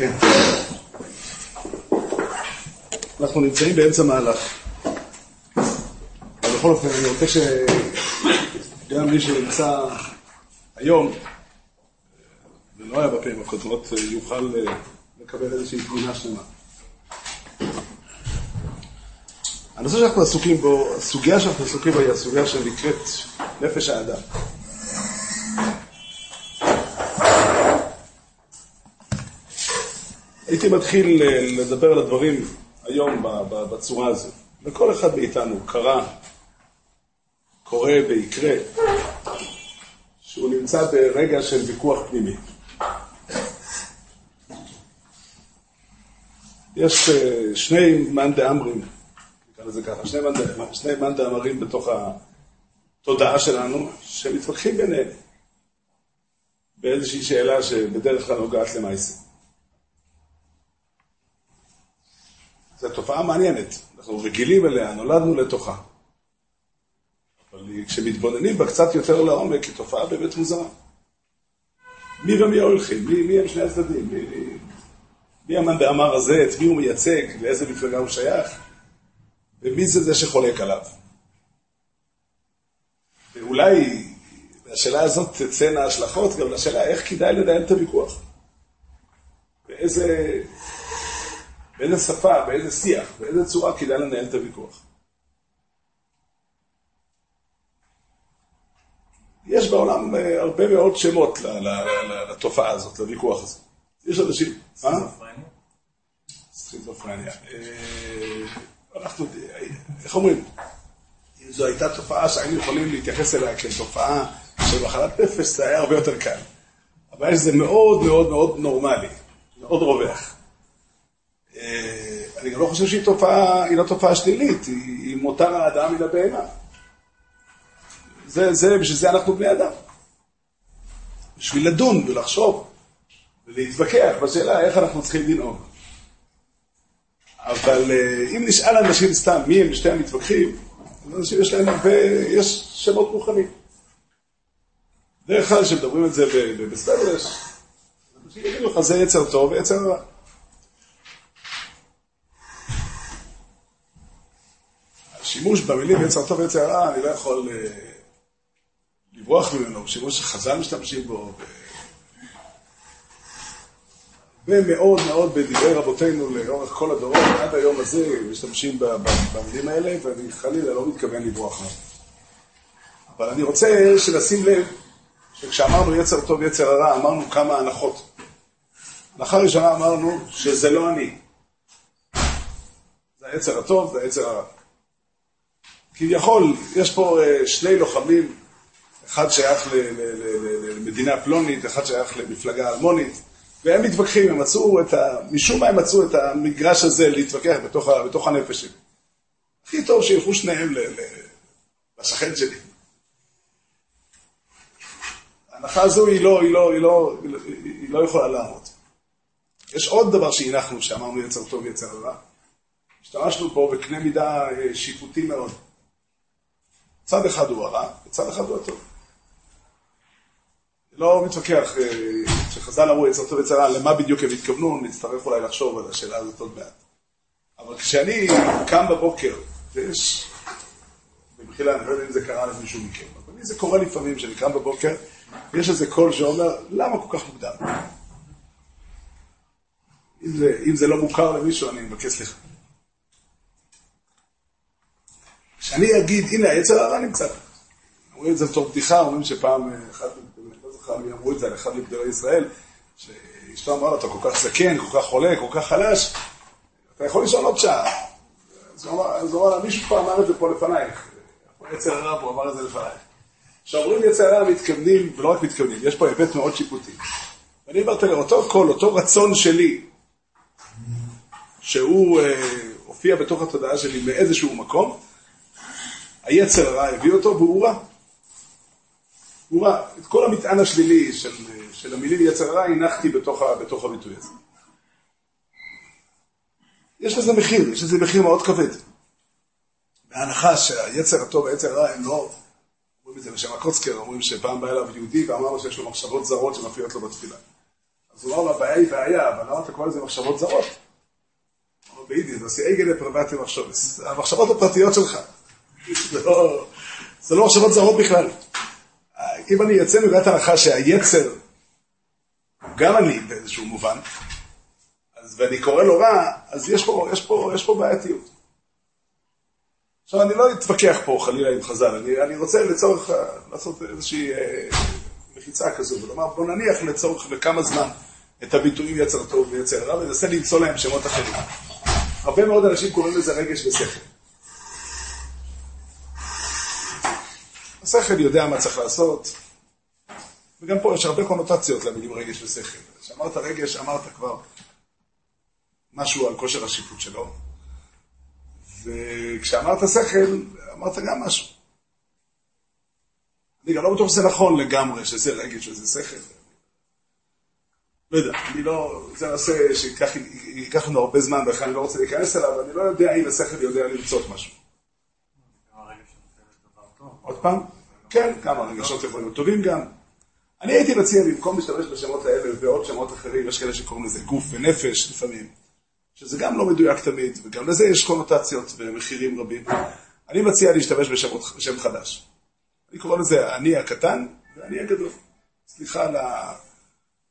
כן. אנחנו נמצאים באמצע מהלך. בכל אופן, אני רוצה שגם מי שנמצא היום, ולא היה בפעמים הקודמות, יוכל לקבל איזושהי תמונה שלמה. הנושא שאנחנו עסוקים בו, הסוגיה שאנחנו עסוקים בה היא הסוגיה שנקראת נפש האדם. הייתי מתחיל לדבר על הדברים היום בצורה הזו. לכל אחד מאיתנו קורא ויקרה, שהוא נמצא ברגע של ויכוח פנימי. יש שני מאן דאמרים, נקרא לזה ככה, שני מאן דאמרים בתוך התודעה שלנו, שמתווכחים ביניהם באיזושהי שאלה שבדרך כלל נוגעת למעשה. זו תופעה מעניינת, אנחנו רגילים אליה, נולדנו לתוכה. אבל כשמתבוננים בה קצת יותר לעומק, היא תופעה באמת מוזרה. מי ומי הולכים? מי הם שני הצדדים? מי המאן דאמר הזה? את מי הוא מייצג? לאיזה מפלגה הוא שייך? ומי זה שחולק עליו? ואולי השאלה הזאת תצאן ההשלכות גם לשאלה איך כדאי לנהל את הוויכוח. באיזה שפה, באיזה שיח, באיזה צורה כדאי לנהל את הוויכוח. יש בעולם הרבה מאוד שמות לתופעה הזאת, לוויכוח הזה. יש אנשים... סכיזופרניה? סכיזופרניה. אנחנו, איך אומרים? זו הייתה תופעה שהיינו יכולים להתייחס אליה כתופעה של מחלת נפש, זה היה הרבה יותר קל. אבל זה מאוד מאוד מאוד נורמלי, מאוד רווח. אני גם לא חושב שהיא תופעה, היא לא תופעה שלילית, היא מותר האדם מן הבהמה. בשביל זה אנחנו בני אדם. בשביל לדון ולחשוב ולהתווכח בשאלה איך אנחנו צריכים לנהוג. אבל אם נשאל אנשים סתם מי הם שתי המתווכחים, אנשים יש להם יש שמות מוכנים. דרך כלל שמדברים את זה בסטרלש, אנשים יגידו לך זה יצר טוב ויצר רע. שימוש במילים יצר טוב ויצר רע, אני לא יכול לברוח ממנו, שימוש שחז"ל משתמשים בו. ומאוד מאוד בדברי רבותינו לאורך כל הדורות, עד היום הזה משתמשים במילים האלה, ואני חלילה לא מתכוון לברוח ממנו. אבל אני רוצה שנשים לב שכשאמרנו יצר טוב ויצר רע, אמרנו כמה הנחות. הנחה ראשונה אמרנו שזה לא אני. זה היצר הטוב, זה היצר הרע. כביכול, יש פה שני לוחמים, אחד שייך למדינה פלונית, אחד שייך למפלגה אלמונית, והם מתווכחים, משום מה הם מצאו את המגרש הזה להתווכח בתוך הנפש שלי. הכי טוב שילכו שניהם לשכן שלי. ההנחה הזו היא לא יכולה לעמוד. יש עוד דבר שהנחנו, שאמרנו יצר טוב ויצר רע. השתמשנו פה בקנה מידה שיפוטי מאוד. צד אחד הוא הרע, וצד אחד הוא הטוב. לא מתווכח, כשחז"ל אמרו יצר טוב ויצר רע, למה בדיוק הם התכוונו, נצטרך אולי לחשוב על השאלה הזאת עוד מעט. אבל כשאני קם בבוקר, במחילה, אני לא יודע אם זה קרה למישהו מכם, אבל לי זה קורה לפעמים, כשאני קם בבוקר, יש איזה קול שאומר, למה כל כך מוקדם? אם זה לא מוכר למישהו, אני מבקש סליחה. כשאני אגיד, הנה, היצר הרע נמצא. אומרים את זה בתור בדיחה, אומרים שפעם אחד, לא זוכר, אמרו את זה על אחד מבדלי ישראל, שאשתו אמרה לו, אתה כל כך זקן, כל כך חולה, כל כך חלש, אתה יכול לישון עוד שעה. אז הוא אמר לה, מישהו פעם אמר את זה פה לפנייך. היצר הרע פה אמר את זה לפנייך. כשאומרים יצר הרע מתכוונים, ולא רק מתכוונים, יש פה היבט מאוד שיפוטי. ואני אמרתי להם, אותו קול, אותו רצון שלי, שהוא הופיע בתוך התודעה שלי מאיזשהו מקום, היצר הרע הביא אותו והוא רע. הוא רע. את כל המטען השלילי של המילים יצר הרע הנחתי בתוך הביטוי הזה. יש לזה מחיר, יש לזה מחיר מאוד כבד. בהנחה שהיצר הטוב והיצר הרע הם לא... אומרים את זה בשם הקוצקר, אומרים שפעם בא אליו יהודי ואמר לו שיש לו מחשבות זרות שמפריעות לו בתפילה. אז הוא אומר, הבעיה היא בעיה, אבל למה אתה קורא לזה מחשבות זרות? אבל בעידי, זה עושה עגל לפרבטי מחשבות. המחשבות הפרטיות שלך. זה לא מחשבות זרות בכלל. אם אני יצא מגעת הנחה שהיצר, גם אני באיזשהו מובן, ואני קורא לו רע, אז יש פה בעייתיות. עכשיו, אני לא אתווכח פה חלילה עם חז"ל, אני רוצה לצורך לעשות איזושהי מחיצה כזו, ולומר, בוא נניח לצורך וכמה זמן את הביטויים יצר טוב ויצר רע, וננסה למצוא להם שמות אחרים. הרבה מאוד אנשים קוראים לזה רגש ושכל. השכל יודע מה צריך לעשות, וגם פה יש הרבה קונוטציות למילים רגש ושכל. כשאמרת רגש, אמרת כבר משהו על כושר השיפוט שלו, וכשאמרת שכל, אמרת גם משהו. אני גם לא בטוח שזה נכון לגמרי, שזה רגש וזה שכל. לא יודע, זה נושא שיקח לנו הרבה זמן, ולכן אני לא רוצה להיכנס אליו, אני לא יודע אם השכל יודע למצוא משהו. עוד פעם? כן, כמה רגשות יכולים טובים גם. אני הייתי מציע, במקום להשתמש בשמות האלה ועוד שמות אחרים, יש כאלה שקוראים לזה גוף ונפש לפעמים. שזה גם לא מדויק תמיד, וגם לזה יש קונוטציות ומחירים רבים. אני מציע להשתמש בשם חדש. אני קורא לזה אני הקטן ואני הגדול. סליחה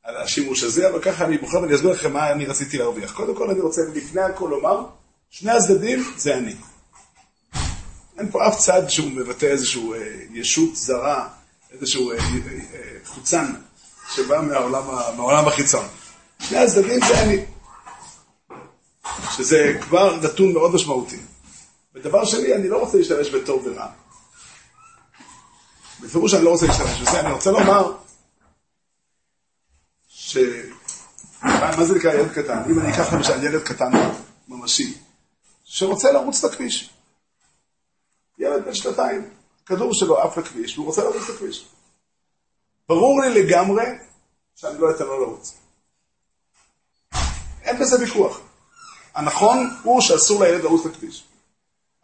על השימוש הזה, אבל ככה אני בוחר ואני אסביר לכם מה אני רציתי להרוויח. קודם כל אני רוצה לפני הכל לומר, שני הצדדים זה אני. אין פה אף צד שהוא מבטא איזשהו ישות זרה, איזשהו חוצן שבא מהעולם החיצון. שני הצדדים זה אני. שזה כבר נתון מאוד משמעותי. בדבר שני, אני לא רוצה להשתמש בטוב ורע. בפירוש אני לא רוצה להשתמש בזה. אני רוצה לומר מה זה נקרא ילד קטן? אם אני אקח למשל ילד קטן ממשי, שרוצה לרוץ לכביש. ילד בן שנתיים, כדור שלו עף לכביש, והוא רוצה לרוץ לכביש. ברור לי לגמרי שאני לא אתן לו לרוץ. אין בזה ויכוח. הנכון הוא שאסור לילד לרוץ לכביש.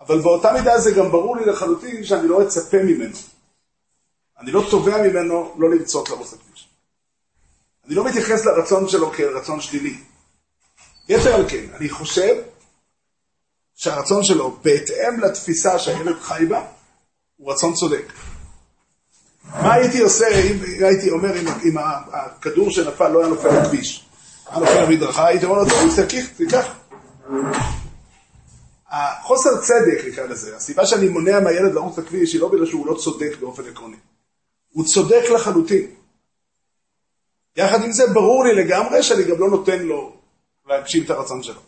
אבל באותה מידה זה גם ברור לי לחלוטין שאני לא אצפה ממנו. אני לא תובע ממנו לא לרצות לרוץ לכביש. אני לא מתייחס לרצון שלו כרצון שלילי. יתר על כן, אני חושב שהרצון שלו בהתאם לתפיסה שהילד חי בה, הוא רצון צודק. מה הייתי עושה אם הייתי אומר אם הכדור שנפל לא היה נופל לכביש? היה נופל למדרכה, הייתי אומר לו, תיקח. החוסר צדק נקרא לזה, הסיבה שאני מונע מהילד לרוץ לכביש היא לא בגלל שהוא לא צודק באופן עקרוני, הוא צודק לחלוטין. יחד עם זה ברור לי לגמרי שאני גם לא נותן לו להגשים את הרצון שלו.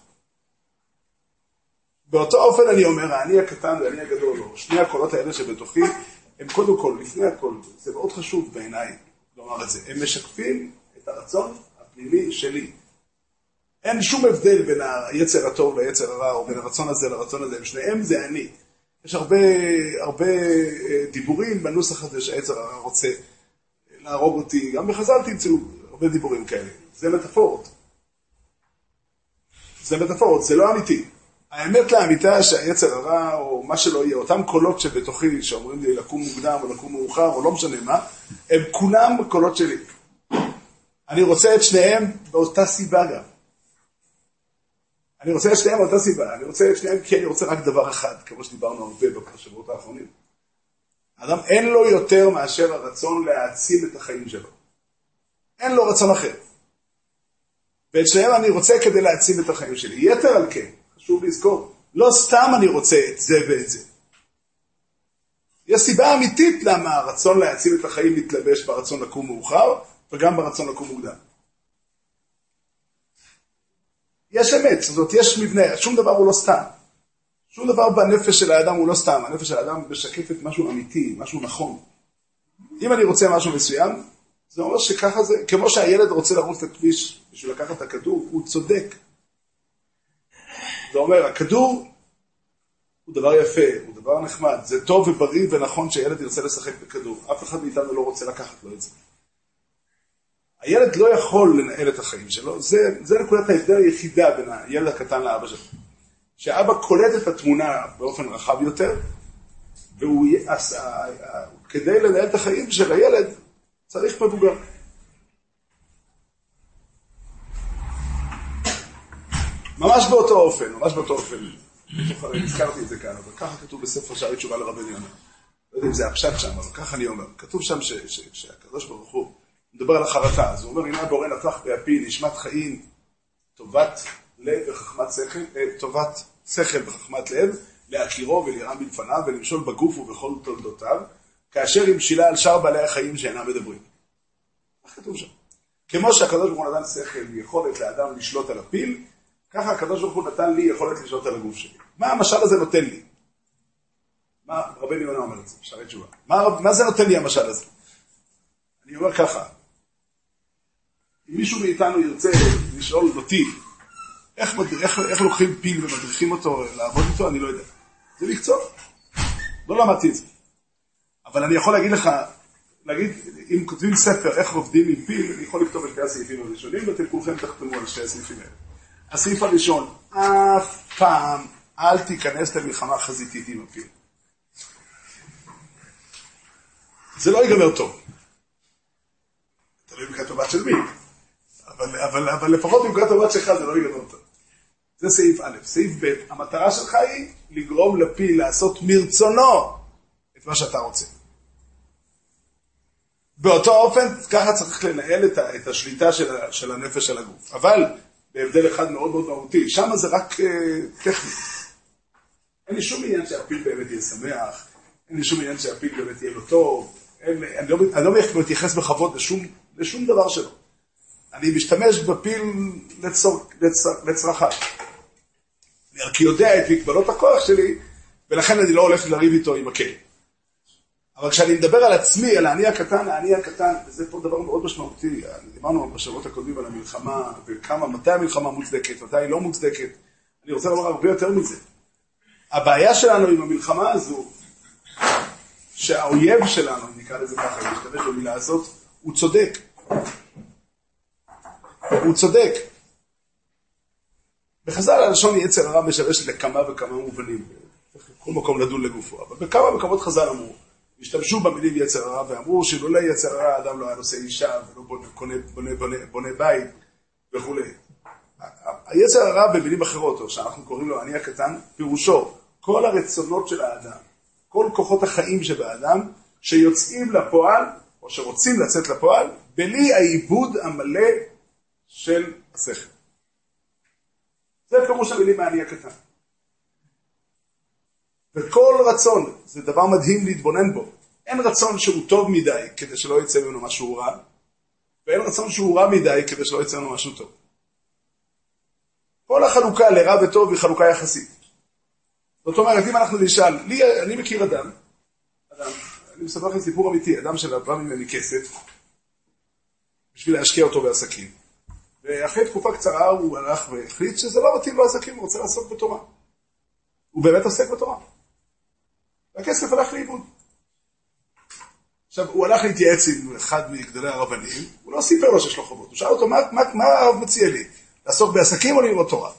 באותו אופן אני אומר, האני הקטן והאני הגדול, או שני הקולות האלה שבתוכי, הם קודם כל, לפני הכל, זה מאוד חשוב בעיניי לומר את זה, הם משקפים את הרצון הפנימי שלי. אין שום הבדל בין היצר הטוב ליצר הרע, או בין הרצון הזה לרצון הזה, שניהם זה אני. יש הרבה דיבורים בנוסח הזה שהיצר הרע רוצה להרוג אותי, גם בחז"ל תמצאו הרבה דיבורים כאלה. זה מטאפורות, זה לא אמיתי. האמת לאמיתה שהיצר הרע, או מה שלא יהיה, אותם קולות שבתוכי, שאומרים לי לקום מוקדם או לקום מאוחר, או לא משנה מה, הם כולם קולות שלי. אני רוצה את שניהם באותה סיבה גם. אני רוצה את שניהם מאותה סיבה, אני רוצה את שניהם כי אני רוצה רק דבר אחד, כמו שדיברנו הרבה בשבועות האחרונים. האדם אין לו יותר מאשר הרצון להעצים את החיים שלו. אין לו רצון אחר. ואת שניהם אני רוצה כדי להעצים את החיים שלי. יתר על כן, חשוב לזכור, לא סתם אני רוצה את זה ואת זה. יש סיבה אמיתית למה הרצון להעצים את החיים מתלבש ברצון לקום מאוחר, וגם ברצון לקום מוקדם. יש אמת, זאת יש מבנה, שום דבר הוא לא סתם. שום דבר בנפש של האדם הוא לא סתם. הנפש של האדם משקפת משהו אמיתי, משהו נכון. אם אני רוצה משהו מסוים, זה אומר שככה זה, כמו שהילד רוצה לרוץ לכביש בשביל לקחת את הכדור, הוא צודק. זה אומר, הכדור הוא דבר יפה, הוא דבר נחמד, זה טוב ובריא ונכון שילד ירצה לשחק בכדור. אף אחד מאיתנו לא רוצה לקחת לו את זה. הילד לא יכול לנהל את החיים שלו, זה נקודת ההבדל היחידה בין הילד הקטן לאבא שלו. שהאבא קולט את התמונה באופן רחב יותר, וכדי לנהל את החיים של הילד צריך מבוגר. ממש באותו אופן. הזכרתי את זה כאן, אבל ככה כתוב בספר שערי תשובה לרבי אליעזר. לא יודע אם זה הפשט שם, אבל ככה אני אומר. כתוב שם שהקדוש ברוך הוא מדבר על החרטה, אז הוא אומר, הנה הבורא נתח באפי נשמת חיים, טובת לב וחכמת שכל, טובת שכל וחכמת לב, להכירו ולראה מלפניו ולמשול בגוף ובכל תולדותיו, כאשר היא משילה על שאר בעלי החיים שאינם מדברים. כך כתוב שם. כמו שהקדוש ברוך הוא נתן שכל ויכולת לאדם לשלוט על הפיל, ככה הקדוש ברוך הוא נתן לי יכולת לשלוט על הגוף שלי. מה המשל הזה נותן לי? מה רבי יונה אומר את זה, שערי תשובה. מה זה נותן לי המשל הזה? אני אומר ככה, אם מישהו מאיתנו ירצה לשאול אותי, איך לוקחים פיל ומדריכים אותו לעבוד איתו, אני לא יודע. זה מקצוע. לא למדתי את זה. אבל אני יכול להגיד, אם כותבים ספר איך עובדים עם פיל, אני יכול לכתוב את שתי הסעיפים הראשונים, ואתם כולכם תחתמו על שתי הסעיפים האלה. הסעיף הראשון, אף פעם אל תיכנס למלחמה חזיתית עם הפיל. זה לא ייגמר טוב. תלוי בקעת הבת של מי. אבל לפחות במקורת הבת שלך זה לא ייגמר טוב. זה סעיף א'. סעיף ב', המטרה שלך היא לגרום לפיל לעשות מרצונו את מה שאתה רוצה. באותו אופן, ככה צריך לנהל את השליטה של הנפש של הגוף. אבל, בהבדל אחד מאוד מאוד מהותי, שם זה רק טכני. אין לי שום עניין שהפיל באמת יהיה שמח, אין לי שום עניין שהפיל באמת יהיה לו טוב, אני לא מתייחס בכבוד לשום דבר שלו. אני משתמש בפיל לצרכה. אני רק יודע את מגבלות הכוח שלי, ולכן אני לא הולך לריב איתו עם הכלי. אבל כשאני מדבר על עצמי, על האני הקטן, וזה פה דבר מאוד משמעותי, דיברנו בשבועות הקודמים על המלחמה, מתי המלחמה מוצדקת, מתי היא לא מוצדקת, אני רוצה לומר הרבה יותר מזה. הבעיה שלנו עם המלחמה הזו, שהאויב שלנו, נקרא לזה ככה, אני משתמש במילה הזאת, הוא צודק. בחז"ל הלשון יצר הרע משרשת לכמה וכמה מובנים, כל מקום לדון לגופו, אבל בכמה מקומות חז"ל אמרו, השתמשו במילים יצר הרע ואמרו שלולא יצר הרע האדם לא היה נושא אישה ולא בונה בית וכו'. היצר הרע במילים אחרות, או שאנחנו קוראים לו אני הקטן, פירושו כל הרצונות של האדם, כל כוחות החיים שבאדם שיוצאים לפועל או שרוצים לצאת לפועל בלי העיבוד המלא של השכל. זה פירוש המילים אני הקטן. וכל רצון, זה דבר מדהים להתבונן בו, אין רצון שהוא טוב מדי כדי שלא יצא ממנו משהו רע, ואין רצון שהוא רע מדי כדי שלא יצא ממנו משהו טוב. כל החלוקה לרע וטוב היא חלוקה יחסית. זאת אומרת, אם אנחנו נשאל, אני מכיר אדם, אני מספר לכם סיפור אמיתי, אדם שלבא ממני כסף, בשביל להשקיע אותו בעסקים. ואחרי תקופה קצרה הוא הלך והחליט שזה לא מתאים בעסקים, הוא רוצה לעסוק בתורה. הוא באמת עוסק בתורה. הכסף הלך לאיבוד. עכשיו, הוא הלך להתייעץ עם אחד מגדולי הרבנים, הוא לא סיפר לו שיש לו חובות. הוא שאל אותו, מה הרב מציע לי? לעסוק בעסקים או ללמוד תורה?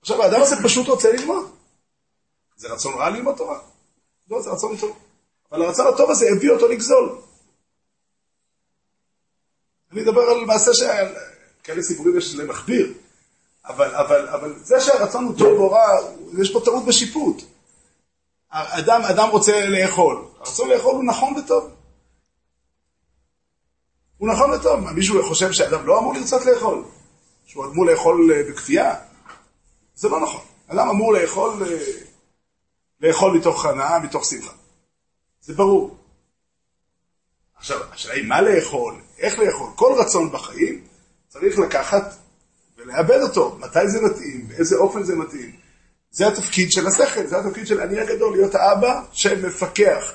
עכשיו, האדם הזה פשוט רוצה ללמוד. זה רצון רע ללמוד תורה? לא, זה רצון טוב. אבל הרצון הטוב הזה הביא אותו לגזול. אני אדבר על מעשה כאלה סיפורים יש להם מחביר, אבל זה שהרצון הוא טוב או רע, יש פה טעות בשיפוט. אדם רוצה לאכול. הרצון לאכול הוא נכון וטוב. הוא נכון וטוב. מישהו חושב שאדם לא אמור לרצות לאכול? שהוא אמור לאכול בכפייה? זה לא נכון. אדם אמור לאכול מתוך הנאה, מתוך שמחה. זה ברור. עכשיו, השאלה היא מה לאכול, איך לאכול. כל רצון בחיים צריך לקחת ולאבד אותו, מתי זה מתאים, באיזה אופן זה מתאים. זה התפקיד של השכל, זה התפקיד של אני הגדול, להיות האבא שמפקח.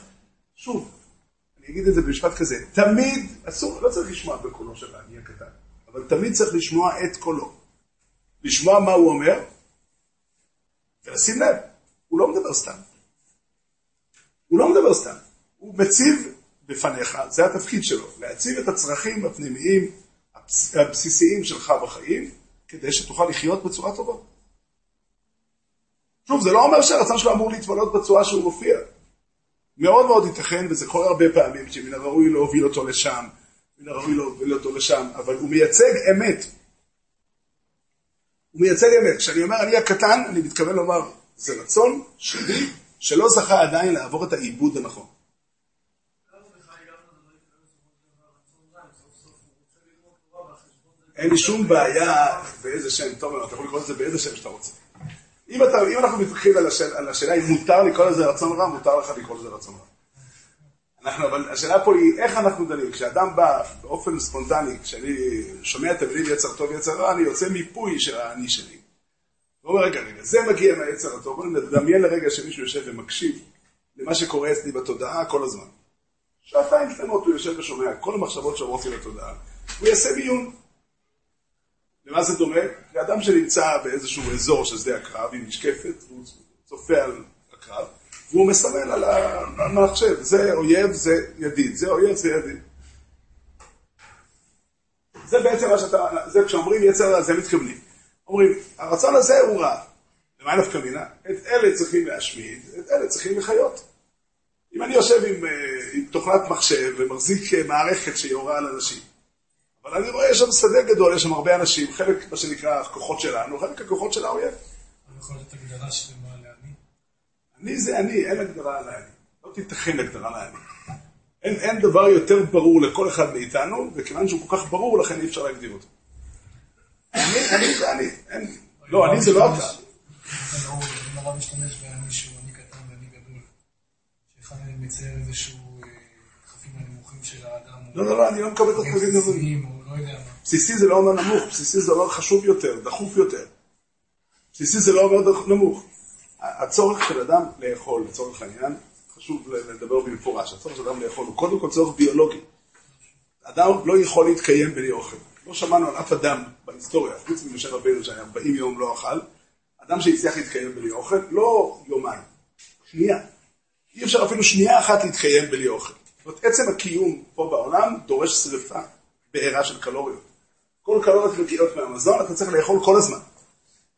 שוב, אני אגיד את זה במשפט כזה, תמיד אסור, לא צריך לשמוע בקולו של אני הקטן, אבל תמיד צריך לשמוע את קולו. לשמוע מה הוא אומר, ולשים לב, הוא לא מדבר סתם. הוא מציב בפניך, זה התפקיד שלו, להציב את הצרכים הפנימיים הבסיסיים שלך בחיים, כדי שתוכל לחיות בצורה טובה. שוב, זה לא אומר שהרצון שלו אמור להתמלות בצורה שהוא מופיע. מאוד מאוד ייתכן, וזה קורה הרבה פעמים, שמן הראוי להוביל אותו לשם, אבל הוא מייצג אמת. הוא מייצג אמת. כשאני אומר אני הקטן, אני מתכוון לומר, זה רצון שלי שלא זכה עדיין לעבור את העיבוד הנכון. אין לי שום בעיה באיזה שם, תומר, אתה יכול לקרוא את זה באיזה שם שאתה רוצה. אם אנחנו מתחיל על השאלה אם מותר לקרוא לזה רצון רע, מותר לך לקרוא לזה רצון רע. אבל השאלה פה היא איך אנחנו דנים, כשאדם בא באופן ספונטני, כשאני שומע את המילים יצר טוב ויצר רע, אני יוצא מיפוי של האני שלי. ואומר רגע, זה מגיע מהיצר הטוב, אני מדמיין לרגע שמישהו יושב ומקשיב למה שקורה אצלי בתודעה כל הזמן. שעתיים שלמות הוא יושב ושומע, כל המחשבות שעוברות לי לתודעה, הוא יעשה מיון. למה זה דומה? כאדם שנמצא באיזשהו אזור שזה הקרב, היא משקפת, הוא צופה על הקרב, והוא מסמל על המחשב, זה אויב, זה ידיד, זה אויב, זה ידיד. זה בעצם מה שאתה, זה כשאומרים יצר רע, זה מתכוונים. אומרים, הרצון הזה הוא רע. למה אין הכוונה? את אלה צריכים להשמיד, את אלה צריכים לחיות. אם אני יושב עם תוכנת מחשב ומחזיק מערכת שיורה על אנשים, אבל אני רואה, יש שם שדה גדול, יש שם הרבה אנשים, חלק מה שנקרא הכוחות שלנו, חלק הכוחות של האויב. אני יכול לתת הגדרה שלמה לעני? אני זה אני, אין הגדרה על העני. לא תיתכן הגדרה על העני. אין דבר יותר ברור לכל אחד מאיתנו, וכיוון שהוא כל כך ברור, לכן אי אפשר להגדיר אותו. אני זה אני, אין. לא, אני זה לא אתה. זה ברור, אני נורא משתמש בעני שהוא אני קטן ואני גדול. שאחד אני מצייר איזשהו חפים הנמוכים של האדם. לא, אני לא מקבל את התפקיד נמוך. בסיסי זה לא אומר נמוך, בסיסי זה אומר חשוב יותר, דחוף יותר. בסיסי זה לא אומר נמוך. הצורך של אדם לאכול, לצורך העניין, חשוב לדבר במפורש, הצורך של אדם לאכול הוא קודם כל צורך ביולוגי. אדם לא יכול להתקיים בלי אוכל. לא שמענו על אף אדם בהיסטוריה, חוץ ממשה רבינו שהיה 40 יום לא אכל, אדם שהצליח להתקיים בלי אוכל, לא יומיים, שנייה. אי אפשר אפילו שנייה אחת להתקיים בלי אוכל. זאת עצם הקיום פה בעולם דורש שריפה. בעירה של קלוריות. כל קלוריות מגיעות מהמזון, אתה צריך לאכול כל הזמן.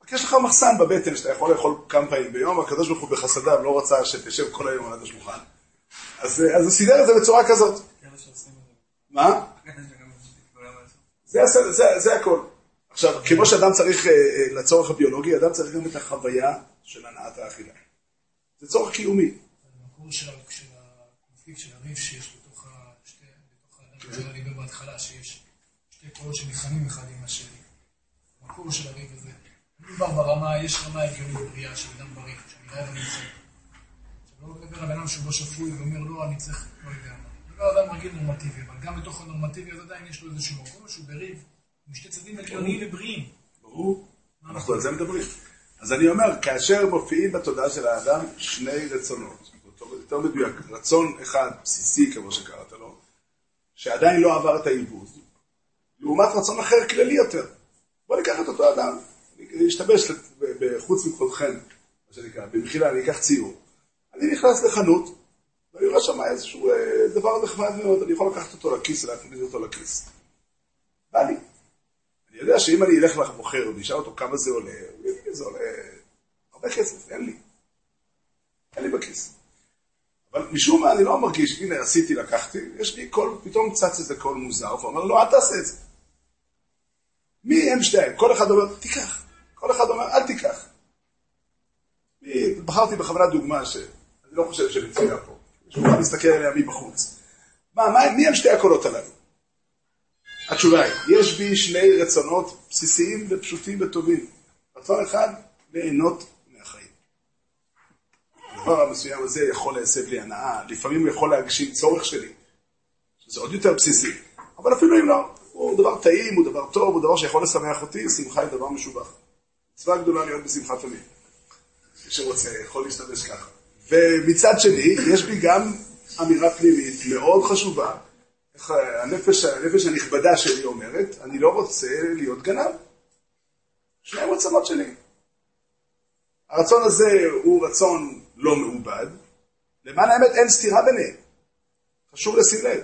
רק יש לך מחסן בבטן שאתה יכול לאכול כמה פעמים ביום, הקדוש ברוך הוא בחסדיו לא רצה שתשב כל היום על השולחן. אז הוא סידר את זה בצורה כזאת. מה? זה הכל. עכשיו, כמו שאדם צריך לצורך הביולוגי, אדם צריך גם את החוויה של הנעת האכילה. זה צורך קיומי. המקור של הקונפליקט של הריב שיש לו. זה לא דיבר בהתחלה שיש שתי קולות שמכנים אחד עם השני. המקור של הריב הזה. מדובר ברמה, יש רמה הגיונית בריאה של אדם בריא, שאני רעב אני צריך. לא מדבר על אדם שהוא לא שפוי ואומר לא, אני צריך, לא יודע מה. זה לא אדם רגיל נורמטיבי, אבל גם בתוך הנורמטיבי הזה עדיין יש לו איזשהו מקום שהוא בריב, משתי צדדים הגיוניים ובריאים. ברור, אנחנו על זה מדברים. אז אני אומר, כאשר מופיעים בתודעה של האדם שני רצונות, יותר מדויק, רצון אחד בסיסי כמו שקראת לו, שעדיין לא עבר את העיבוד, לעומת רצון אחר כללי יותר. בוא ניקח את אותו אדם, אני אשתמש בחוץ מכבודכם, מה שנקרא, במחילה אני אקח ציור. אני נכנס לחנות, ואני רואה שם איזשהו דבר נחמד מאוד, אני יכול לקחת אותו לכיס, להכניס אותו לכיס. בא לי. אני יודע שאם אני אלך לבוחר ואשאל אותו כמה זה עולה, הוא יגיד לי, זה עולה הרבה כסף, אין לי בכיס. אבל משום מה אני לא מרגיש, הנה עשיתי, לקחתי, יש לי קול, פתאום צץ איזה קול מוזר, ואומר, לא, אל תעשה את זה. מי הם שתיים? כל אחד אומר, תיקח. כל אחד אומר, אל תיקח. בחרתי בכוונה דוגמה שאני לא חושב שנמצאה פה. שוב, מסתכל עליה מבחוץ. מי הם שתי הקולות הללו? התשובה היא, יש בי שני רצונות בסיסיים ופשוטים וטובים. רצון אחד, ליהנות מהחיים. הדבר המסוים הזה יכול להסב לי הנאה, לפעמים הוא יכול להגשים צורך שלי, שזה עוד יותר בסיסי, אבל אפילו אם לא, הוא דבר טעים, הוא דבר טוב, הוא דבר שיכול לשמח אותי, שמחה היא דבר משובח. מצווה גדולה להיות בשמחה תמיד, מי שרוצה יכול להשתמש ככה. ומצד שני, יש בי גם אמירה פנימית מאוד חשובה, הנפש הנכבדה שלי אומרת, אני לא רוצה להיות גנב, שני הרצונות שלי. הרצון הזה הוא רצון לא מעובד, למען האמת אין סתירה ביניהם. חשוב לשים לב.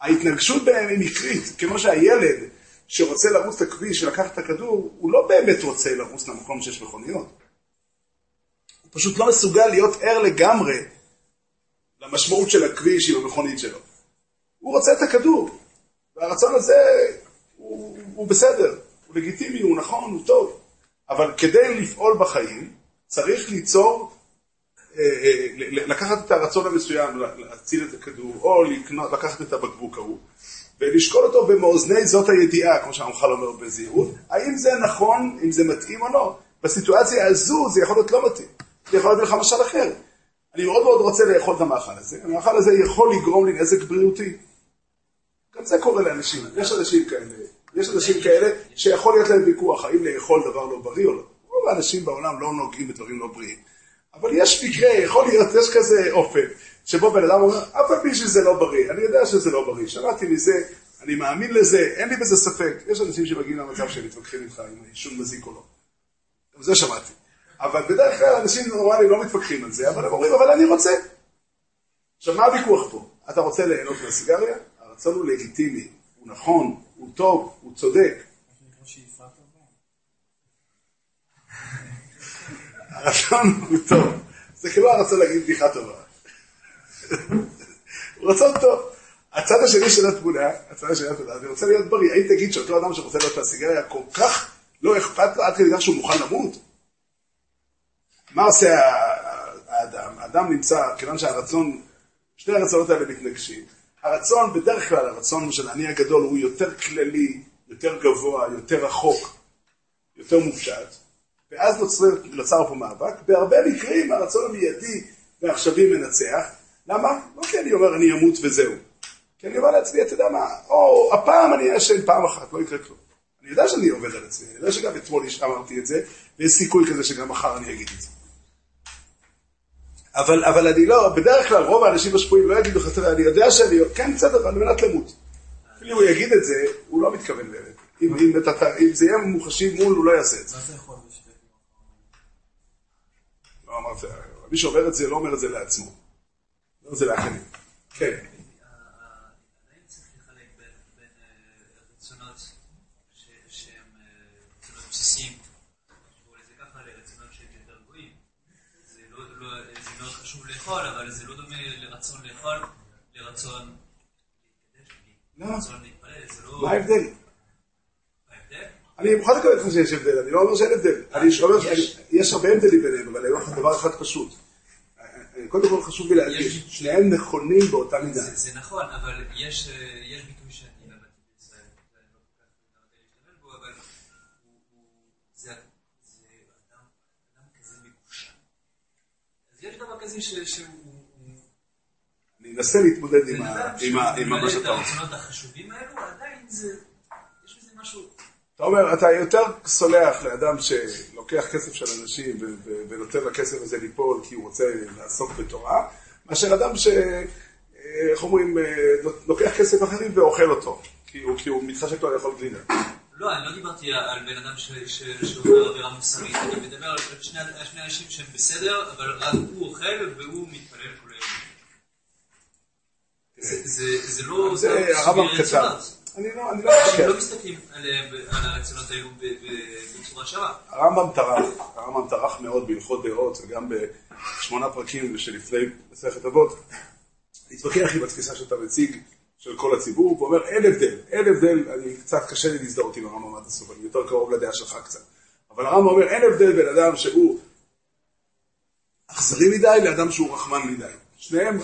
ההתנגשות ביניהם היא מקרית, כמו שהילד שרוצה לרוץ לכביש שלקח את הכדור, הוא לא באמת רוצה לרוץ למקום שיש מכוניות. הוא פשוט לא מסוגל להיות ער לגמרי למשמעות של הכביש עם המכונית שלו. הוא רוצה את הכדור, והרצון הזה הוא בסדר, הוא לגיטימי, הוא נכון, הוא טוב. אבל כדי לפעול בחיים, צריך ליצור, לקחת את הרצון המסוים, להציל את הכדור, או לקחת את הבקבוק ההוא, ולשקול אותו במאוזני זאת הידיעה, כמו שהמחל אומר בזהירות, האם זה נכון, אם זה מתאים או לא. בסיטואציה הזו זה יכול להיות לא מתאים. זה יכול להביא לך משל אחר. אני מאוד מאוד רוצה לאכול את המאכל הזה. המאכל הזה יכול לגרום לי נזק בריאותי. גם זה קורה לאנשים. יש אנשים כאלה. יש אנשים כאלה שיכול להיות להם ויכוח, האם לאכול דבר לא בריא או לא. רוב האנשים בעולם לא נוגעים בדברים לא בריאים. אבל יש מקרה, יכול להיות, יש כזה אופן, שבו בן אדם אומר, אבל מישהו זה לא בריא, אני יודע שזה לא בריא, שמעתי מזה, אני מאמין לזה, אין לי בזה ספק. יש אנשים שמגיעים למצב שהם מתווכחים איתך אם העישון מזיק או לא. גם זה שמעתי. אבל בדרך כלל אנשים נורמליים לא מתווכחים על זה, אבל הם אומרים, אבל אני רוצה. עכשיו, מה הוויכוח פה? אתה רוצה ליהנות מהסיגריה? הרצון הוא לגיטימי, הוא נכון, הוא טוב, הוא צודק. הרצון הוא טוב. זה כאילו הרצון להגיד בדיחה טובה. הוא רצון טוב. הצד השני של התמונה, אני רוצה להיות בריא. האם תגיד שאותו אדם שרוצה להיות מהסיגריה כל כך לא אכפת לו, עד כדי כך שהוא מוכן למות? מה עושה האדם? האדם נמצא, כיוון שהרצון, שני הרצונות האלה מתנגשים. הרצון, בדרך כלל הרצון של אני הגדול, הוא יותר כללי, יותר גבוה, יותר רחוק, יותר מופשט. ואז נוצר פה מאבק. בהרבה מקרים הרצון המיידי ועכשווי מנצח. למה? לא כי אני אומר אני אמות וזהו. כי אני אומר לעצמי, אתה יודע מה, או הפעם אני אשן פעם אחת, לא יקרה כלום. אני יודע שאני עובד על עצמי, אני יודע שגם אתמול אמרתי את זה, ויש סיכוי כזה שגם מחר אני אגיד את זה. אבל אני לא, בדרך כלל רוב האנשים השפויים לא יגידו חסר, אני יודע שאני, כן קצת, אבל מנת למות. אפילו הוא יגיד את זה, הוא לא מתכוון באמת. אם זה יהיה מוחשי מול, הוא לא יעשה את זה. מה זה יכול בשביל? לא אמרתי, מי שעובר את זה לא אומר את זה לעצמו. לא אומר את זה לאחרים. כן. אני צריך לחלק בין הרצונות שהם רצונות בסיסיים. לאכול, אבל זה לא דומה לרצון לאכול, לרצון להתפלל, זה לא... מה ההבדל? אני מוכן לקבל לך שיש הבדל, אני לא אומר שאין הבדל. יש הרבה הבדלים ביניהם, אבל היום דבר אחד פשוט. קודם כל חשוב לי להגיד, שניהם נכונים באותה מידה. זה נכון, אבל יש ביטוי שאני למדתי בישראל, ואני לא כל כך להשתמש בו, אבל זה... יש דבר כזה שהוא... אני אנסה להתמודד עם מה שאתה אומר. הרצונות החשובים האלו, עדיין זה... יש בזה משהו... אתה אומר, אתה יותר סולח לאדם שלוקח כסף של אנשים ונותן לכסף הזה ליפול כי הוא רוצה לעסוק בתורה, מאשר אדם ש... איך אומרים? לוקח כסף אחרים ואוכל אותו, כי הוא מתחשק לו לאכול גלידה. לא, אני לא דיברתי על בן אדם שעובר עבירה מוסרית, אני מדבר על שני אנשים שהם בסדר, אבל רק הוא אוכל והוא מתפלל כל היום. זה לא... זה הרמב"ם כתב. אני לא חושב. לא מסתכלים על הרצונות האלו בצורה שווה. הרמב"ם טרח מאוד בהלכות דעות, וגם בשמונה פרקים שלפני מסכת אבות, התווכח עם התפיסה שאתה מציג, של כל הציבור, הוא אומר, אין הבדל, אני קצת קשה לי להזדהות עם הרמב"ם עד הסוף, אני יותר קרוב לדעה שלך קצת. אבל הרמב"ם אומר, אין הבדל בין אדם שהוא אכזרי מדי לאדם שהוא רחמן מדי. שניהם,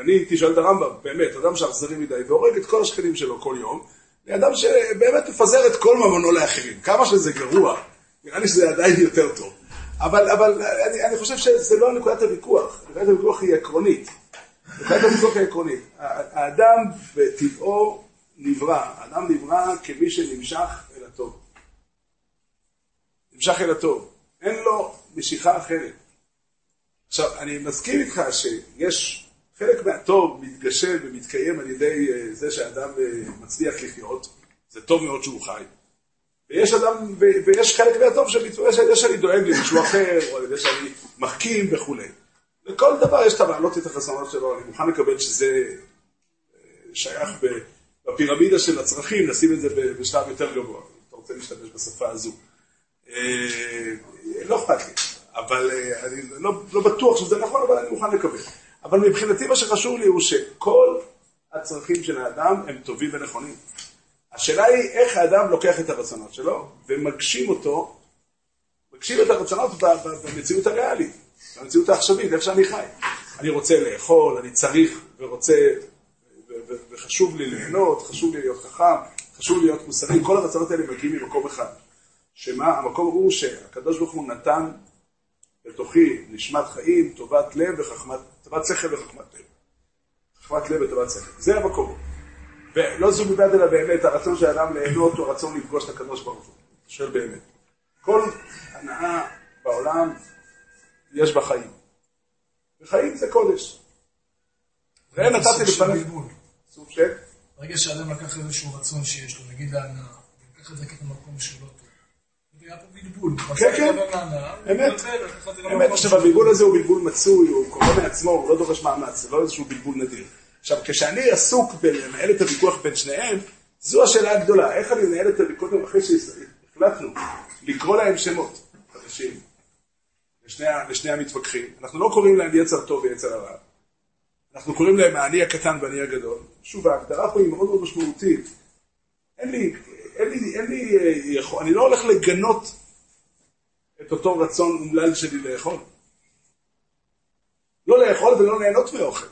אני תשאל את הרמב"ם, באמת, אדם שאכזרי מדי והורג את כל השכנים שלו כל יום, לאדם שבאמת מפזר את כל ממונו לאחרים. כמה שזה גרוע, נראה לי שזה עדיין יותר טוב. אבל אני חושב שזה לא נקודת הוויכוח, נקודת הוויכוח היא עקרונית. וכעת המצוק העקרונית, האדם בטבעו נברא, האדם נברא כמי שנמשך אל הטוב. נמשך אל הטוב, אין לו משיכה אחרת. עכשיו, אני מסכים איתך שיש חלק מהטוב מתגשם ומתקיים על ידי זה שהאדם מצליח לחיות, זה טוב מאוד שהוא חי. ויש חלק מהטוב שמתפרש על ידי שאני דואג למישהו אחר, או על ידי שאני מחכים וכו'. לכל דבר יש את המעלות את החסמות שלו, אני מוכן לקבל שזה שייך בפירמידה של הצרכים, נשים את זה בשלב יותר גבוה, אתה רוצה להשתמש בשפה הזו. לא אכפת לי, אבל אני לא בטוח שזה נכון, אבל אני מוכן לקבל. אבל מבחינתי מה שחשוב לי הוא שכל הצרכים של האדם הם טובים ונכונים. השאלה היא איך האדם לוקח את הרצונות שלו ומגשים אותו מגשים את הרצונות במציאות הריאלית, במציאות העכשווית, איפה שאני חי. אני רוצה לאכול, אני צריך ורוצה, וחשוב לי ליהנות, חשוב לי להיות חכם, חשוב לי להיות מוסרי. כל הרצונות האלה מגיעים ממקום אחד. שמה? המקום הוא שהקדוש ברוך הוא נתן לתוכי נשמת חיים, טובת לב וחכמת, טובת שכל וחכמת לב. חכמת לב וטובת שכל. זה המקום. ולא זו מבד אלא באמת, הרצון של האדם ליהנות הוא הרצון לפגוש את הקדוש ברוך הוא. של באמת. כל הנאה בעולם יש בה חיים. וחיים זה קודש. זה נתתי לפניך. סוף של? ברגע שהאדם לקח איזשהו רצון שיש לו, נגיד להנאה, לקח את זה כמקום שהוא לא טוב. היה פה בלבול. כן, כן. אמת. אמת, שבבלבול הזה הוא בלבול מצוי, הוא קורא מעצמו, הוא לא דורש מאמץ, זה לא איזשהו בלבול נדיר. עכשיו, כשאני עסוק בלנהל את הוויכוח בין שניהם, זו השאלה הגדולה. איך אני מנהל את הוויכוח אחרי שהחלטנו לקרוא להם שמות חדשים לשני המתווכחים? אנחנו לא קוראים להם יצר טוב ויצר הרע. אנחנו קוראים להם האני הקטן ואני הגדול. שוב, ההגדרה פה היא מאוד מאוד משמעותית. אני לא הולך לגנות את אותו רצון אומלל שלי לאכול. לא לאכול ולא ליהנות מאוכל.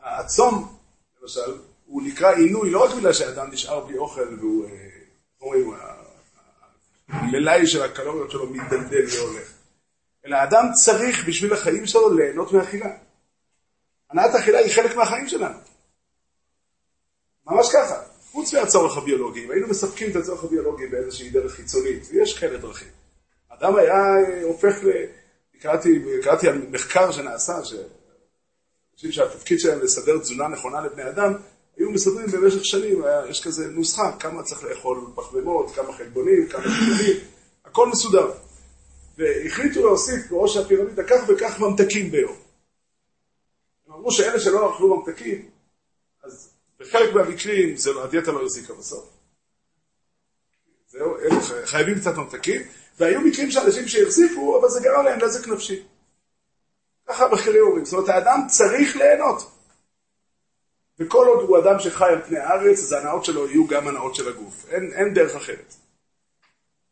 הצום, למשל, הוא נקרא עינוי, לא רק בגלל שהאדם נשאר בלי אוכל והוא, אומרים, המלאי של הקלוריות שלו מתדלדל והולך. אלא האדם צריך בשביל החיים שלו ליהנות מהאכילה. הנעת האכילה היא חלק מהחיים שלנו. ממש ככה. חוץ מהצורך הביולוגי, אם היינו מספקים את הצורך הביולוגי באיזושהי דרך חיצונית, ויש כאלה דרכים. האדם היה הופך קראתי על מחקר שנעשה, שאנשים שהתפקיד שלהם לסדר תזונה נכונה לבני אדם, היו מסדרים במשך שנים, יש כזה נוסחה, כמה צריך לאכול פחמימות, כמה חלבונים, כמה חלבונים, הכל מסודר. והחליטו להוסיף בראש הפירמידה כך וכך ממתקים ביום. הם אמרו שאלה שלא אכלו ממתקים, אז בחלק מהמקרים, הדיאטה לא יזיקה בסוף. זהו, חייבים קצת ממתקים, והיו מקרים שאנשים שהחזיקו, אבל זה גרם להם נזק נפשי. ככה בכירים אומרים, זאת אומרת, האדם צריך ליהנות. וכל עוד הוא אדם שחי על פני הארץ, אז ההנאות שלו יהיו גם הנאות של הגוף. אין דרך אחרת.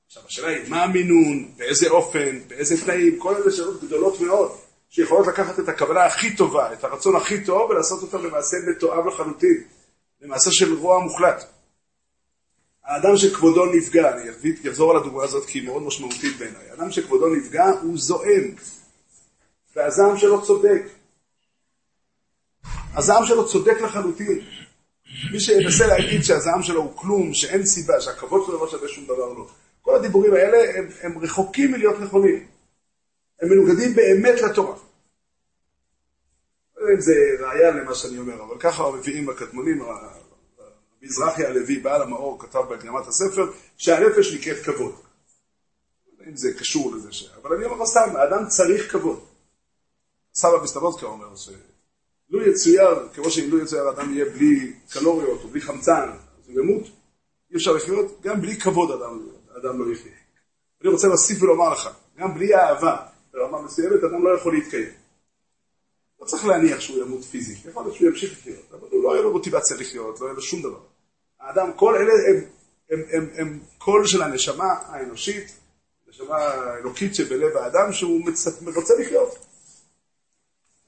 עכשיו, השאלה היא, מה המינון, באיזה אופן, באיזה תנאים, כל אלה שאלות גדולות מאוד, שיכולות לקחת את הכוונה הכי טובה, את הרצון הכי טוב, ולעשות אותה למעשה מתואב לחלוטין. למעשה של רוע מוחלט. האדם שכבודו נפגע, אני אחזור על הדוגמה הזאת כי היא מאוד משמעותית בעיניי. האדם שכבודו נפגע הוא זועם. והזעם שלו צודק. הזעם שלו צודק לחלוטין. מי שינסה להגיד שהזעם שלו הוא כלום, שאין סיבה, שהכבוד שלו לא שווה שום דבר לא. כל הדיבורים האלה הם רחוקים מלהיות נכונים. הם מנוגדים באמת לתורה. לא יודע אם זה ראייה למה שאני אומר, אבל ככה המביאים הקדמונים, המזרחי הלוי, בעל המאור, כתב בהקדמת הספר, שהנפש נקראת כבוד. לא יודע אם זה קשור לזה, אבל אני אומר סתם, האדם צריך כבוד. סבא בסטבודקה אומר שלא יצויר, כמו שאם לא יצויר, האדם יהיה בלי קלוריות או בלי חמצן, אז הוא ימות, אי אפשר לחיות, גם בלי כבוד אדם לא יחיה. אני רוצה להוסיף ולומר לך, גם בלי אהבה, ברמה מסוימת, אדם לא יכול להתקיים. לא צריך להניח שהוא ימות פיזית, יכול להיות שהוא ימשיך לחיות, אבל הוא לא יהיה לו מוטיבציה לחיות, לא יהיה לו שום דבר. האדם, כל אלה הם קול של הנשמה האנושית, הנשמה האלוקית שבלב האדם, שהוא רוצה לחיות.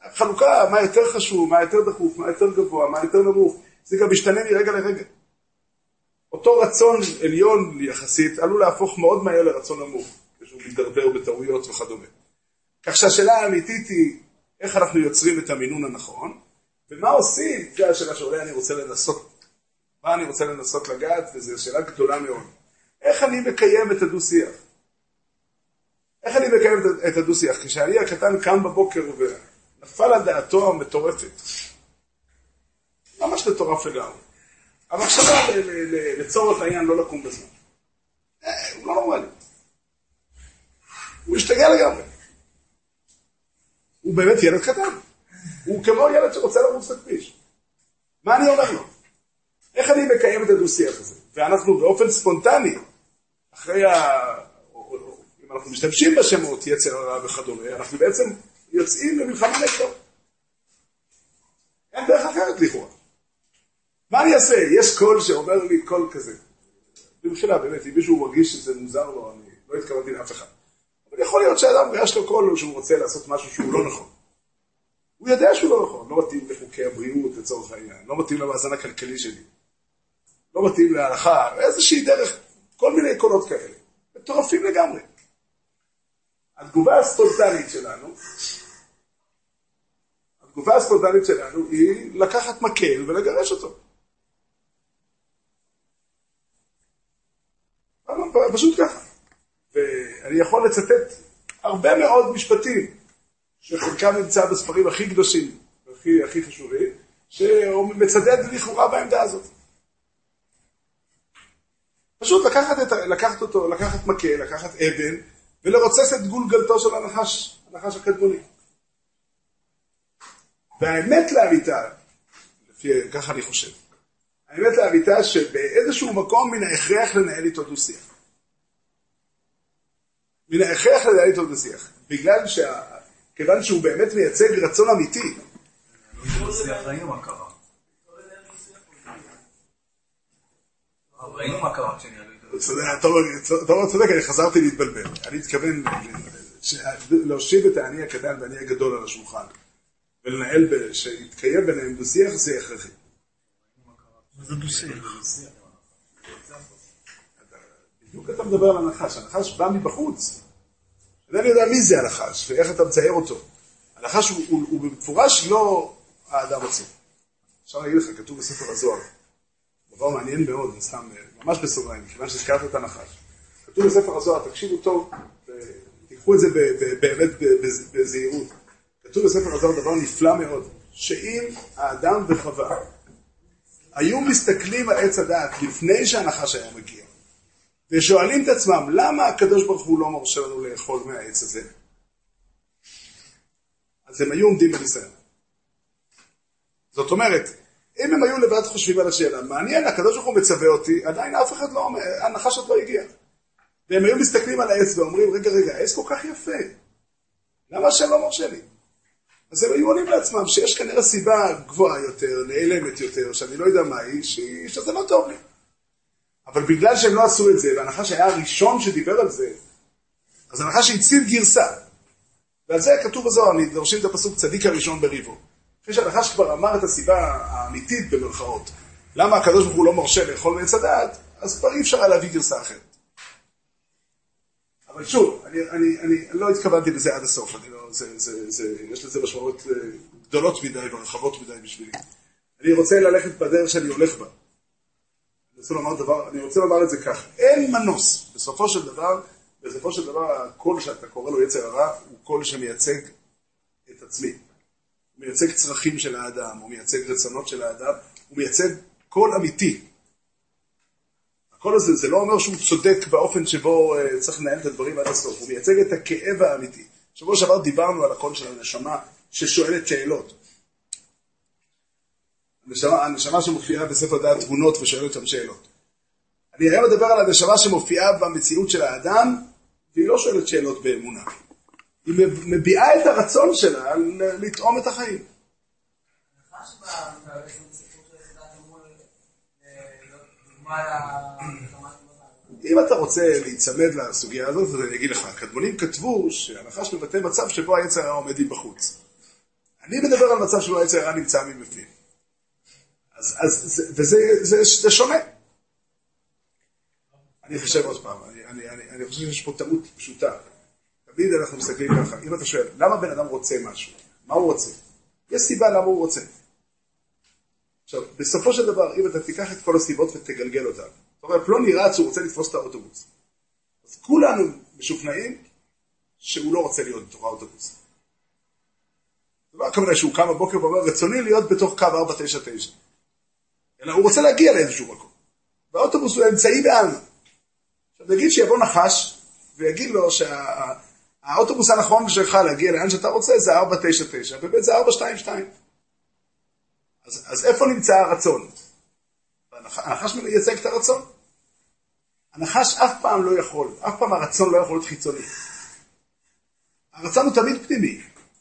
החלוקה, מה יותר חשוב, מה יותר דחוף, מה יותר גבוה, מה יותר נמוך, זה גם משתנה מרגע לרגע. אותו רצון עליון יחסית עלול להפוך מאוד מהר לרצון נמוך, כשהוא מתדרדר בטעויות וכדומה. כך שהשאלה האמיתית היא איך אנחנו יוצרים את המינון הנכון, ומה עושים, זה השאלה שאולי אני רוצה לנסות, מה אני רוצה לנסות לגעת, וזו שאלה גדולה מאוד. איך אני מקיים את הדו-שיח? איך אני מקיים את הדו-שיח? כשאני הקטן קם בבוקר ונפל על דעתו המטורפת. ממש מטורף לגמרי. אבל עכשיו לצורך העניין לא לקום בזמן. הוא לא נורמלי. הוא השתגע לגמרי. הוא באמת ילד קטן. הוא כמו ילד שרוצה לרוץ לכביש. מה אני אומר לו? איך אני מקיים את הדו-שיח הזה? ואנחנו באופן ספונטני, אחרי אם אנחנו משתמשים בשמות יצר הרע וכדומה, אנחנו בעצם יוצאים למלחמה נגדו. אין דרך אחרת לכאורה. מה אני אעשה? יש קול שאומר לי קול כזה. במחילה, באמת, אם מישהו מרגיש שזה מוזר לו, אני לא התכוונתי לאף אחד. אבל יכול להיות שאדם יש לו קול שהוא רוצה לעשות משהו שהוא לא נכון. הוא יודע שהוא לא נכון, לא מתאים לחוקי הבריאות לצורך העניין, לא מתאים למאזן הכלכלי שלי, לא מתאים להלכה, איזושהי דרך, כל מיני קולות כאלה, מטורפים לגמרי. התגובה הספונטנית שלנו היא לקחת מקל ולגרש אותו. פשוט ככה. ואני יכול לצטט הרבה מאוד משפטים, שחלקם נמצא בספרים הכי קדושים, הכי חשובים, שהוא מצדד לכאורה בעמדה הזאת. פשוט לקחת מקל, לקחת אבן, ולרוצץ את גולגלתו של הנחש הקדמוני. והאמת להביטה, ככה אני חושב, האמת להביטה שבאיזשהו מקום מן ההכרח לנהל איתו דו-שיח. מן ההכרח לנהל איתו דו-שיח. כיוון שהוא באמת מייצג רצון אמיתי. לא שיח, ראינו מה קרה. ראינו מה קרה כשנהלו איתו. אתה אומר צודק, אני חזרתי להתבלבל. אני מתכוון להושיב את העני הקטן והעני הגדול על השולחן. ולנהל שיתקיים ביניהם דו-שיח זה הכרחי. זה דו-שיח. בדיוק אתה מדבר על הנחש. הנחש בא מבחוץ. אני יודע מי זה הנחש ואיך אתה מצייר אותו. הנחש הוא במפורש לא האדם עצמו. אפשר להגיד לך, כתוב בספר הזוהר. דבר מעניין מאוד, נסתם ממש בסוגריים, כיוון שהזכרת את הנחש. כתוב בספר הזוהר, תקשיבו טוב, תיקחו את זה באמת בזהירות. כתוב בספר הזוהר דבר נפלא מאוד, שאם האדם וחווה היו מסתכלים על עץ הדעת לפני שהנחש היה מגיע, ושואלים את עצמם, למה הקדוש ברוך הוא לא מרשה לנו לאכול מהעץ הזה? אז הם היו עומדים בניסיון. זאת אומרת, אם הם היו לבד חושבים על השאלה, מעניין, הקדוש ברוך הוא מצווה אותי, עדיין אף אחד לא אומר, הנחש עוד לא הגיע. והם היו מסתכלים על העץ ואומרים, רגע, העץ כל כך יפה. למה השם לא מרשה לי? אז הם היו עונים לעצמם שיש כנראה סיבה גבוהה יותר, נעלמת יותר, שאני לא יודע מה היא, שזה לא טוב לי. אבל בגלל שהם לא עשו את זה, והנחש היה הראשון שדיבר על זה, אז הנחש הציב גרסה. ועל זה כתוב בזוהר, דורשים את הפסוק צדיק הראשון בריבו. אחרי שהנחש כבר אמר את הסיבה האמיתית במרכאות, למה הקדוש ברוך הוא לא מרשה לאכול מעץ הדעת, אז כבר אי אפשר היה להביא גרסה אחרת. אבל שוב, אני לא התכוונתי לזה עד הסוף, יש לזה משמעות גדולות מדי ורחבות מדי בשבילי. אני רוצה ללכת בדרך שאני הולך בה. אני רוצה לומר את זה כך, אין מנוס, בסופו של דבר הקול שאתה קורא לו יצר הרע הוא קול שמייצג את עצמי, הוא מייצג צרכים של האדם, הוא מייצג רצונות של האדם, הוא מייצג קול אמיתי. הקול הזה זה לא אומר שהוא צודק באופן שבו צריך לנהל את הדברים עד הסוף, הוא מייצג את הכאב האמיתי. שבוע שעבר דיברנו על הקול של הנשמה ששואלת שאלות. הנשמה שמופיעה בספר דעת תבונות ושואלת שם שאלות. אני היום מדבר על הנשמה שמופיעה במציאות של האדם, והיא לא שואלת שאלות באמונה. היא מביעה את הרצון שלה לטעום את החיים. הנחה שבאה בסיפור של יחידת אמון, דוגמה אם אתה רוצה להיצמד לסוגיה הזאת, אז אני אגיד לך, הקדמונים כתבו שהנחה שמבטא מצב שבו היצר הרע עומד בחוץ. אני מדבר על מצב שבו היצר הרע נמצא מבפנים. וזה שונה. אני חושב עוד פעם, אני חושב שיש פה טעות פשוטה. תמיד אנחנו מסתכלים ככה, אם אתה שואל, למה בן אדם רוצה משהו? מה הוא רוצה? יש סיבה למה הוא רוצה. עכשיו, בסופו של דבר, אם אתה תיקח את כל הסיבות ותגלגל אותן, זאת אומרת, לא נראה שהוא רוצה לתפוס את האוטובוס. אז כולנו משוכנעים שהוא לא רוצה להיות בתוך האוטובוס. זאת אומרת, כמובן שהוא קם בבוקר ואומר, רצוני להיות בתוך קו 499. אלא הוא רוצה להגיע לאיזשהו מקום. והאוטובוס הוא אמצעי בעלמא. עכשיו נגיד שיבוא נחש, ויגיד לו שהאוטובוס הנכון שלך להגיע לאן שאתה רוצה זה 499, ובאמת זה 422. אז איפה נמצא הרצון? הנחש מייצג את הרצון. הנחש אף פעם לא יכול, אף פעם הרצון לא יכול להיות חיצוני. הרצון הוא תמיד פנימי.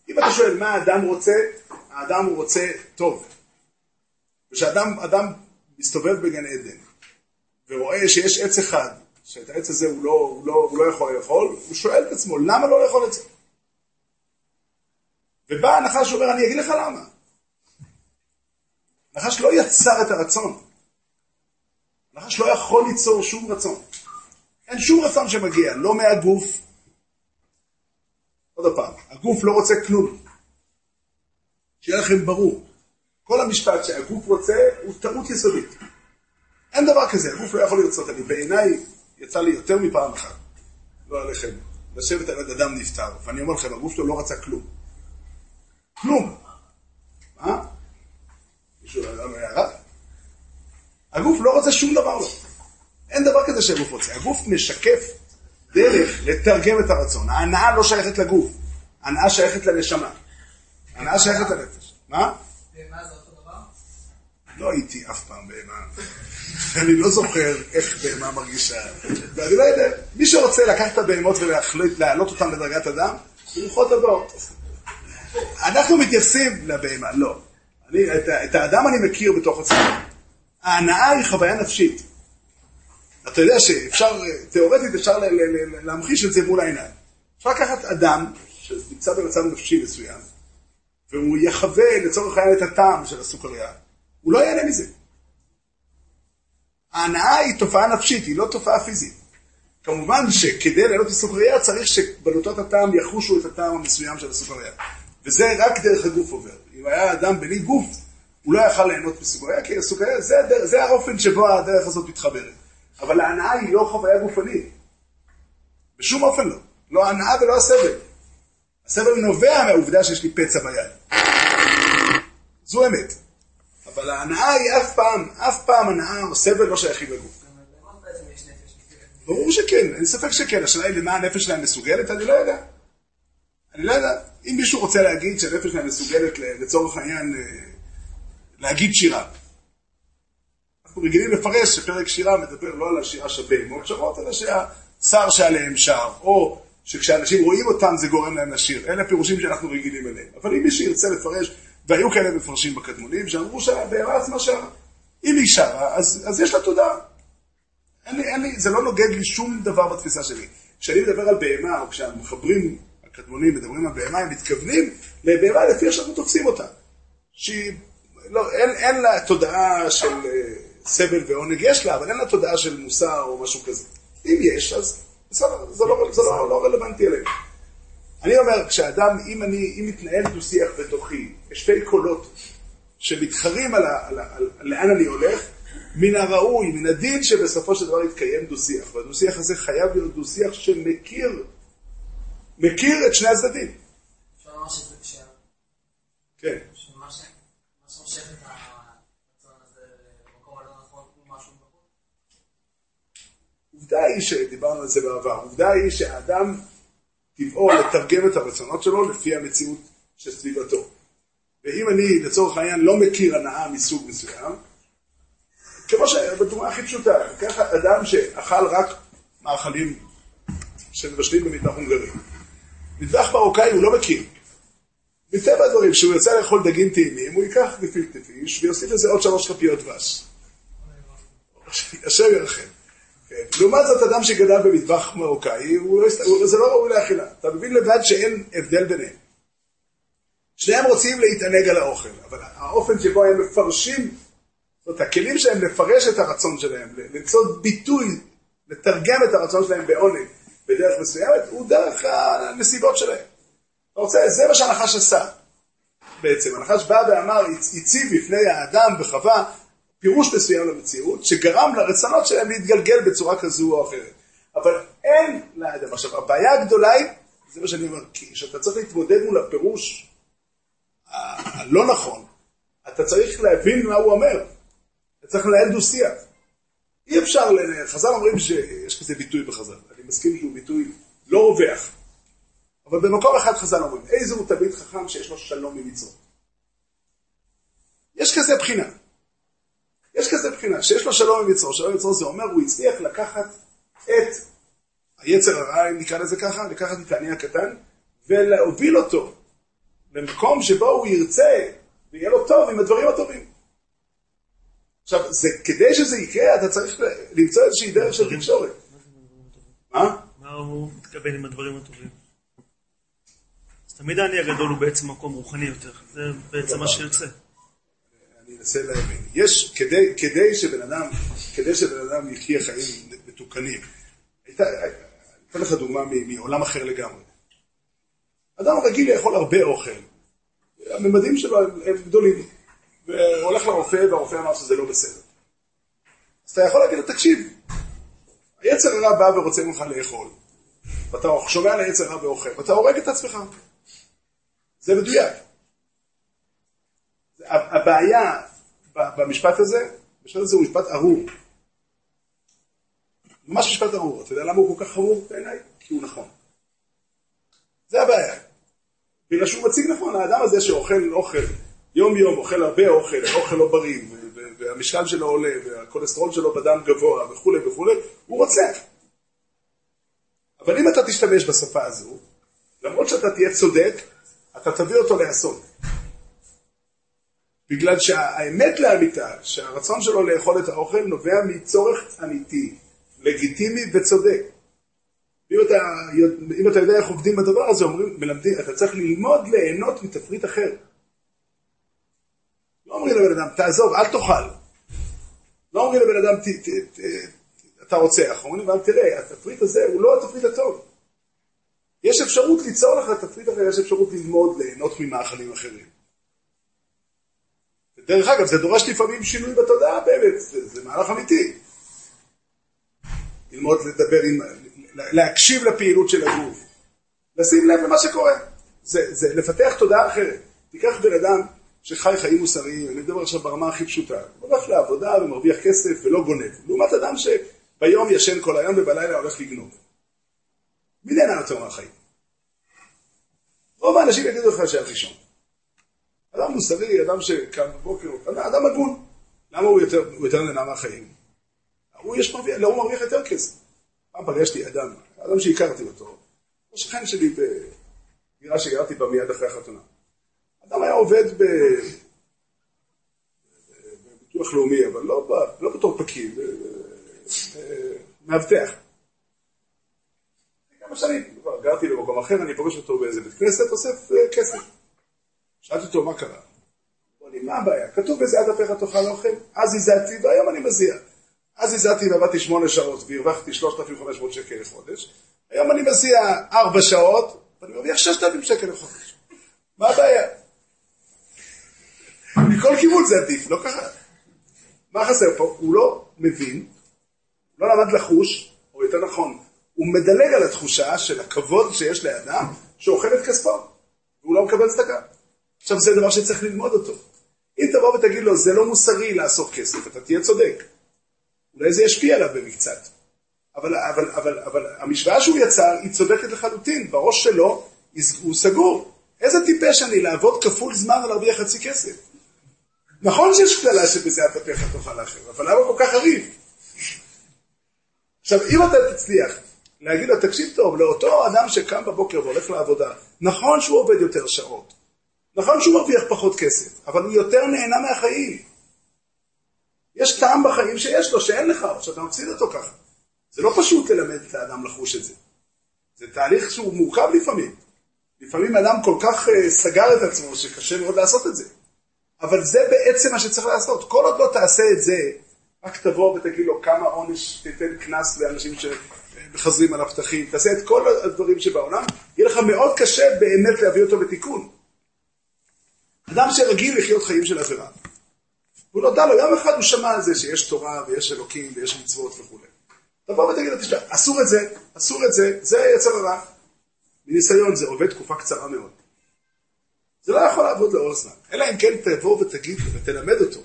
אם אתה שואל מה האדם רוצה, האדם הוא רוצה טוב. ושאדם מסתובב בגן עדן ורואה שיש עץ אחד שאת העץ הזה הוא לא יכול לאכול, הוא שואל את עצמו, למה לא לאכול את זה? ובא הנחש אומר, אני אגיד לך למה. הנחש לא יצר את הרצון. הנחש לא יכול ליצור שום רצון. אין שום רצון שמגיע, לא מהגוף. עוד הפעם, הגוף לא רוצה כלום. שיהיה לכם ברור. כל המשפט שהגוף רוצה הוא טעות יסודית. אין דבר כזה, הגוף לא יכול לרצות. אני בעיניי יצא לי יותר מפעם אחת. לא עליכם. לשבת על יד אדם נפטר. ואני אומר לכם, הגוף לא רצה כלום. כלום. מה? מישהו לא ירד? הגוף לא רוצה שום דבר לא. אין דבר כזה שהגוף רוצה. הגוף משקף דרך לתרגם את הרצון. ההנאה לא שייכת לגוף. ההנאה שייכת לנשמה. ההנאה שייכת לנפש. מה? בהמה זה אותו דבר? לא הייתי אף פעם בהמה. אני לא זוכר איך בהמה מרגישה. ואני לא יודע. מי שרוצה לקחת את הבהמות ולהעלות אותן לדרגת אדם, ברוחות הבאות. אנחנו מתייחסים לבהמה. לא. את האדם אני מכיר בתוך עצמם. ההנאה היא חוויה נפשית. אתה יודע שאפשר, תיאורטית אפשר להמחיש את זה מול העיניים. אפשר לקחת אדם שנמצא במצב נפשי מסוים, והוא יחווה לצורך העניין את הטעם של הסוכריה. הוא לא ייהנה מזה. ההנאה היא תופעה נפשית, היא לא תופעה פיזית. כמובן שכדי ליהנות מסוכריה צריך שבלוטות הטעם יחושו את הטעם המסוים של הסוכריה. וזה רק דרך הגוף עובר. אם היה אדם בלי גוף, הוא לא יכל ליהנות מסוכריה, כי הסוכריה זה האופן שבו הדרך הזאת מתחברת. אבל ההנאה היא לא חוויה גופנית. בשום אופן לא. לא ההנאה ולא הסבל. הסבל נובע מהעובדה שיש לי פצע ביד. זו אמת. אבל ההנאה היא אף פעם הנאה או סבל לא שייכים לגוף. ברור שכן, אין ספק שכן. השאלה היא למה הנפש שלהם מסוגלת, אני לא יודע. אם מישהו רוצה להגיד שהנפש שלהם מסוגלת לצורך העניין להגיד שירה, אנחנו רגילים לפרש שפרק שירה מדבר לא על השירה שבהמות שרות, אלא שהשר שעליהם שר, או שכשאנשים רואים אותם זה גורם להם לשיר. אלה פירושים שאנחנו רגילים אליהם. אבל אם מי שירצה לפרש, והיו כאלה מפרשים בקדמונים, שאמרו שהבהמה עצמה שרה. אם היא שרה, אז יש לה תודה. זה לא נוגד לי שום דבר בתפיסה שלי. כשאני מדבר על בהמה, או כשהמחברים הקדמונים מדברים על בהמה, הם מתכוונים לבהמה לפי איך שאנחנו תופסים אותה. אין לה תודעה של סבל ועונג, יש לה, אבל אין לה תודעה של מוסר או משהו כזה. אם יש, אז זה לא רלוונטי אליהם. אני אומר, כשאדם, אם מתנהל דו-שיח בתוכי, יש שתי קולות שמתחרים על לאן אני הולך, מן הראוי, מן הדין שבסופו של דבר יתקיים דו-שיח. והדו-שיח הזה חייב להיות דו-שיח שמכיר את שני הצדדים. אפשר לומר שזה קשה. כן. שמה שמשך את עובדה היא שדיברנו על זה בעבר, עובדה היא שהאדם טבעו לתרגם את הרצונות שלו לפי המציאות של סביבתו. ואם אני לצורך העניין לא מכיר הנאה מסוג מסוים, כמו שבדוגמה הכי פשוטה, ככה אדם שאכל רק מאכלים שמבשלים במטבח הונגרי. מטבח מרוקאי הוא לא מכיר. מטבע הדברים, כשהוא יוצא לאכול דגים טעימים, הוא ייקח גפילטע פיש ויוסיף לזה עוד 3 כפיות דבש. אשר ירחם. לעומת זאת, אדם שגדל במטבח מרוקאי, זה לא ראוי לאכילה. אתה מבין לבד שאין הבדל ביניהם. שניהם רוצים להתענג על האוכל, אבל האופן שבו הם מפרשים, זאת הכלים שהם לפרש את הרצון שלהם, למצוא ביטוי, לתרגם את הרצון שלהם בעונג, בדרך מסוימת, הוא דרך הנסיבות שלהם. אתה רוצה, זה מה שהנחש עשה. בעצם, הנחש בא ואמר, הציב בפני האדם בחווה, פירוש מסוים למציאות, שגרם לרצונות שלהם להתגלגל בצורה כזו או אחרת. אבל אין לאדם. עכשיו, הבעיה הגדולה היא, זה מה שאני אומר, כי שאתה צריך להתמודד מול הפירוש הלא נכון, אתה צריך להבין מה הוא אומר. אתה צריך לנהל דו-שיח. אי אפשר, חז"ל אומרים שיש כזה ביטוי בחז"ל. אני מסכים שהוא ביטוי לא רווח. אבל במקום אחד חז"ל אומרים, איזה הוא תלמיד חכם שיש לו שלום ממצוות. יש כזה בחינה. יש כזה בחינה, שיש לו שלום עם יצרו. שלום עם יצרו זה אומר, הוא הצליח לקחת את היצר הרע, נקרא לזה ככה, לקחת את העני הקטן, ולהוביל אותו למקום שבו הוא ירצה, ויהיה לו טוב עם הדברים הטובים. עכשיו, כדי שזה יקרה, אתה צריך למצוא איזושהי דרך של תקשורת. ובין עם הדברים הטובים. אז תמיד אני הגדול הוא בעצם מקום רוחני יותר. זה בעצם מה שיוצא. אני אנסה להבין. יש, כדי שבן אדם יחיה חיים מתוקנים, הייתה לך דוגמה מעולם אחר לגמרי. אדם רגיל לאכול הרבה אוכל. הממדים שלו הם גדולים. והוא הולך לרופא, והרופא אמר שזה לא בסדר. אז אתה יכול להגיד לו, תקשיב, היצר הרע בא ורוצה ממך לאכול. ואתה שומע על היצר הרע ואוכל, ואתה הורג את עצמך. זה מדויק. הבעיה במשפט הזה הוא משפט ארור. ממש משפט ארור. אתה יודע למה הוא כל כך ארור בעיניי? כי הוא נכון. זה הבעיה. בגלל שהוא מציג נכון, האדם הזה שאוכל אוכל, יום יום אוכל הרבה אוכל, אוכל לא בריא, והמשקל שלו עולה, והכולסטרול שלו בדם גבוה, וכו' וכו', הוא רוצה. אבל אם אתה תשתמש בשפה הזו, למרות שאתה תהיה צודק, אתה תביא אותו לאסון. בגלל שהאמת לאמיתה, שהרצון שלו לאכול את האוכל, נובע מצורך אמיתי, לגיטימי וצודק. אם אתה יודע איך עובדים בדבר הזה, אומרים, מלמדים, אתה צריך ללמוד ליהנות מתפריט אחר. לא אומרים לבן אדם, תעזוב, אל תאכל. לא אומרים לבן אדם, אתה רוצח. אומרים, אבל תראה, התפריט הזה הוא לא התפריט הטוב. יש אפשרות ליצור לך תפריט אחר, יש אפשרות ללמוד ליהנות ממאכלים אחרים. ודרך אגב, זה דורש לפעמים שינוי בתודעה באמת, זה מהלך אמיתי. ללמוד לדבר עם... להקשיב לפעילות של הגוף, לשים לב למה שקורה. זה לפתח תודעה אחרת. תיקח בן אדם שחי חיים מוסריים, אני מדבר עכשיו ברמה הכי פשוטה, הוא הולך לעבודה ומרוויח כסף ולא גונב, לעומת אדם שביום ישן כל היום ובלילה הולך לגנוב. מי נהנה יותר מהחיים? רוב האנשים יגידו לך שהיה ראשון. אדם מוסרי, אדם שקם בבוקר, אדם הגון. למה הוא יותר נהנה מהחיים? הוא מרוויח יותר כסף. פעם פגשתי אדם שהכרתי אותו, השכן שלי בגירה שגרתי בה מיד אחרי החתונה. אדם היה עובד בביטוח לאומי, אבל לא בתור פקיד, מאבטח. כמה שנים, כבר גרתי במקום אחר, אני פוגש אותו באיזה בית כנסת, אוסף כסף. שאלתי אותו מה קרה. הוא אמר לי, מה הבעיה? כתוב בזה עד הפך תאכל אוכל, אז הזעתי והיום אני מזיע. אז הזעתי ועבדתי 8 שעות והרווחתי 3,500 שקל לחודש. היום אני מסיע 4 שעות ואני מרוויח 6,000 שקל לחודש. מה הבעיה? מכל כיוון זה עדיף, לא ככה. מה חסר פה? הוא לא מבין, לא למד לחוש, או יותר נכון, הוא מדלג על התחושה של הכבוד שיש לאדם שאוכל את כספו, והוא לא מקבל צדקה. עכשיו זה דבר שצריך ללמוד אותו. אם תבוא ותגיד לו, זה לא מוסרי לעשות כסף, אתה תהיה צודק. אולי זה ישפיע עליו במקצת. אבל המשוואה שהוא יצר היא צודקת לחלוטין. בראש שלו הוא סגור. איזה טיפש אני לעבוד כפול זמן ולהרוויח חצי כסף. נכון שיש כללה שבזה התפך התאכל אחר, אבל למה כל כך חריף? עכשיו, אם אתה תצליח להגיד לו, תקשיב טוב, לאותו אדם שקם בבוקר והולך לעבודה, נכון שהוא עובד יותר שעות, נכון שהוא מרוויח פחות כסף, אבל הוא יותר נהנה מהחיים. יש טעם בחיים שיש לו, שאין לך, או שאתה מפסיד אותו ככה. זה לא פשוט ללמד את האדם לחוש את זה. זה תהליך שהוא מורכב לפעמים. לפעמים אדם כל כך סגר את עצמו שקשה מאוד לעשות את זה. אבל זה בעצם מה שצריך לעשות. כל עוד לא תעשה את זה, רק תבוא ותגיד לו כמה עונש תיתן כנס לאנשים שמחזרים על הפתחים. תעשה את כל הדברים שבעולם, יהיה לך מאוד קשה באמת להביא אותו לתיקון. אדם שרגיל לחיות חיים של עבירה. הוא נודע לו, יום אחד הוא שמע על זה שיש תורה ויש אלוקים ויש מצוות וכו'. תבוא ותגיד, תשמע, אסור את זה, זה יצר הרע. מניסיון זה עובד תקופה קצרה מאוד. זה לא יכול לעבוד לאור זמן, אלא אם כן תבוא ותגיד ותלמד אותו.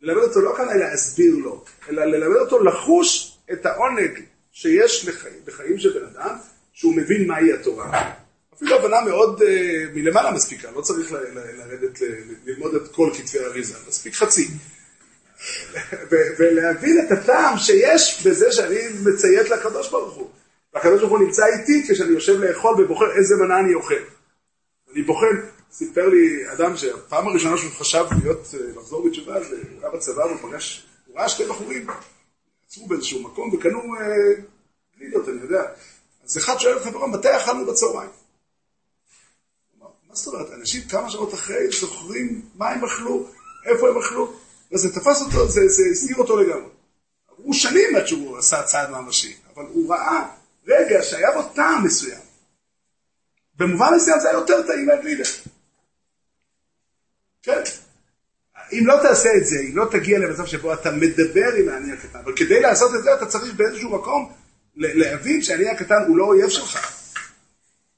ללמד אותו לא כאן אלא להסביר לו, אלא ללמד אותו לחוש את העונג שיש לחיים של בן אדם, שהוא מבין מהי התורה. אפילו הבנה מאוד מלמעלה מספיקה, לא צריך לרדת, ללמוד את כל כתבי אריזה, מספיק חצי. ולהבין את הטעם שיש בזה שאני מציית לקדוש ברוך הוא. והקדוש ברוך הוא נמצא איתי כשאני יושב לאכול ובוחר איזה מנה אני אוכל. אני בוחן, סיפר לי אדם שהפעם הראשונה שהוא חשב לחזור בתשובה, הוא היה בצבא ופגש, הוא ראה 2 בחורים, עצרו באיזשהו מקום וקנו גלידות, אני יודע. אז אחד שואל את חברו, מתי אכלנו בצהריים? מה זאת אומרת? אנשים כמה שעות אחרי זוכרים מה הם אכלו, איפה הם אכלו, וזה תפס אותו, זה הסתיר אותו לגמרי. עברו שנים עד שהוא עשה צעד ממשי, אבל הוא ראה רגע שהיה בו טעם מסוים. במובן מסוים זה היה יותר טעים מהגלידה. כן? אם לא תעשה את זה, אם לא תגיע למצב שבו אתה מדבר עם העני הקטן, אבל כדי לעשות את זה אתה צריך באיזשהו מקום להבין שהעני הקטן הוא לא אויב שלך.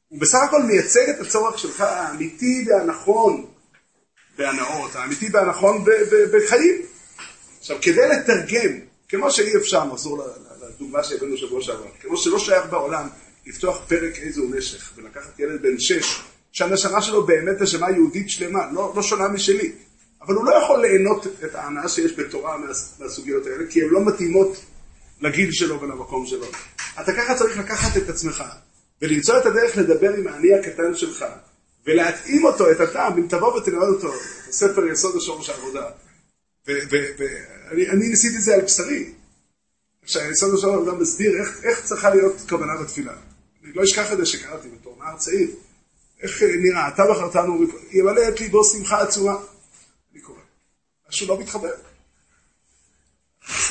הוא בסך הכל מייצג את הצורך שלך האמיתי והנכון בהנאות, האמיתי והנכון בחיים. עכשיו, כדי לתרגם, כמו שאי אפשר, נחזור לדוגמה שהבאנו שבוע שעבר, כמו שלא שייך בעולם לפתוח פרק איזו נשך ולקחת ילד בן 6, שהנשמה שלו באמת נשמה יהודית שלמה, לא שונה משלי. אבל הוא לא יכול ליהנות את ההנאה שיש בתורה מהסוגיות האלה, כי הן לא מתאימות לגיל שלו ולמקום שלו. אתה ככה צריך לקחת את עצמך, ולמצוא את הדרך לדבר עם העני הקטן שלך, ולהתאים אותו, את הטעם, אם תבוא ותלמד אותו, את הספר יסוד השורש העבודה. ואני ניסיתי את זה על בשרי, כשהיסוד השורש העבודה מסביר איך צריכה להיות כוונה בתפילה. אני לא אשכח את זה שקראתי בתור נער צעיר. איך נראה, אתה בחרתנו, ימלא את ליבו שמחה עצומה. אני קורא, משהו לא מתחבר.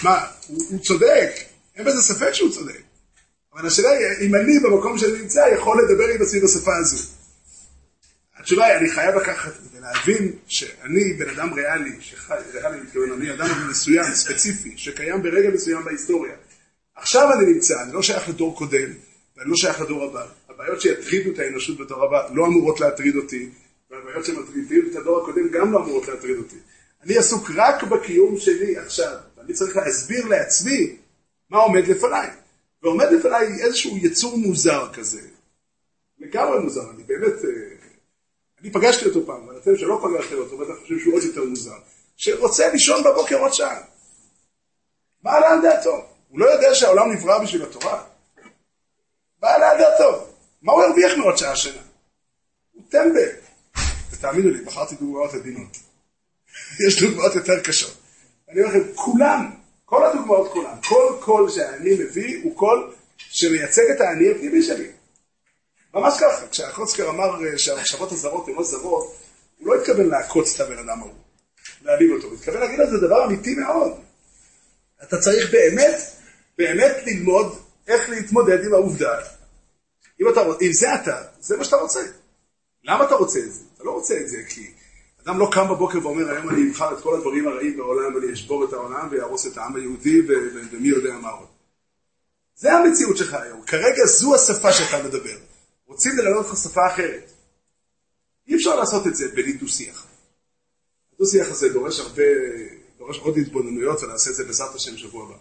מה, הוא צודק, אין בזה ספק שהוא צודק. אבל השאלה היא, אם אני במקום שאני נמצא יכול לדבר עם עצמי בשפה הזו. התשובה היא, אני חייב לקחת ולהבין שאני בן אדם ריאלי, ריאלי מתכוון, אני אדם מסוים, ספציפי, שקיים ברגע מסוים בהיסטוריה. עכשיו אני נמצא, אני לא שייך לדור קודם, ואני לא שייך לדור הבא. הבעיות שיטרידו את האנושות בדור הבא לא אמורות להטריד אותי, והבעיות שמטרידים את הדור הקודם גם לא אמורות להטריד אותי. אני עסוק רק בקיום שלי עכשיו, ואני צריך להסביר לעצמי מה עומד לפניי. ועומד לפניי איזשהו יצור מוזר כזה. לגמרי מוזר, אני באמת... אני פגשתי אותו פעם, אבל אתם שלא פגשתם אותו, ואתם חושבים שהוא עוד יותר מוזר. שרוצה לישון בבוקר עוד שעה. מה עלה על דעתו? הוא לא יודע שהעולם נברא בשביל התורה. מה עלה על דעתו? מה הוא הרוויח מעוד שעה שנה? הוא טמבל. ותאמינו לי, בחרתי דוגמאות עדינות. יש דוגמאות יותר קשות. אני אומר לכם, כולם... כל הדוגמאות כולם, כל קול שאני מביא הוא קול שמייצג את העני הפנימי שלי. ממש ככה, כשהקוצקר אמר שהמחשבות הזרות הן לא זרות, הוא לא התכוון לעקוץ את הבן אדם ההוא, להעליב אותו, הוא התכוון להגיד על זה דבר אמיתי מאוד. אתה צריך באמת ללמוד איך להתמודד עם העובדה. אם זה אתה, זה מה שאתה רוצה. למה אתה רוצה את זה? אתה לא רוצה את זה כי... אדם לא קם בבוקר ואומר, היום אני אמחר את כל הדברים הרעים בעולם, ואני אשבור את העולם ויהרוס את העם היהודי, ומי יודע מה עוד. זה המציאות שלך היום. כרגע זו השפה שאתה מדבר. רוצים ללמד לך שפה אחרת. אי אפשר לעשות את זה בלי דו-שיח. הדו-שיח הזה דורש עוד התבוננויות, ונעשה את זה בעזרת השם שבוע הבא.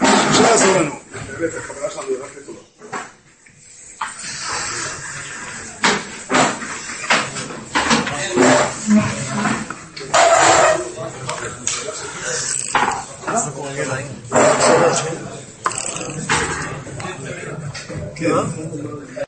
אפשר לעזור לנו. באמת, החברה שלנו היא רק לתולות. That's the one you're like.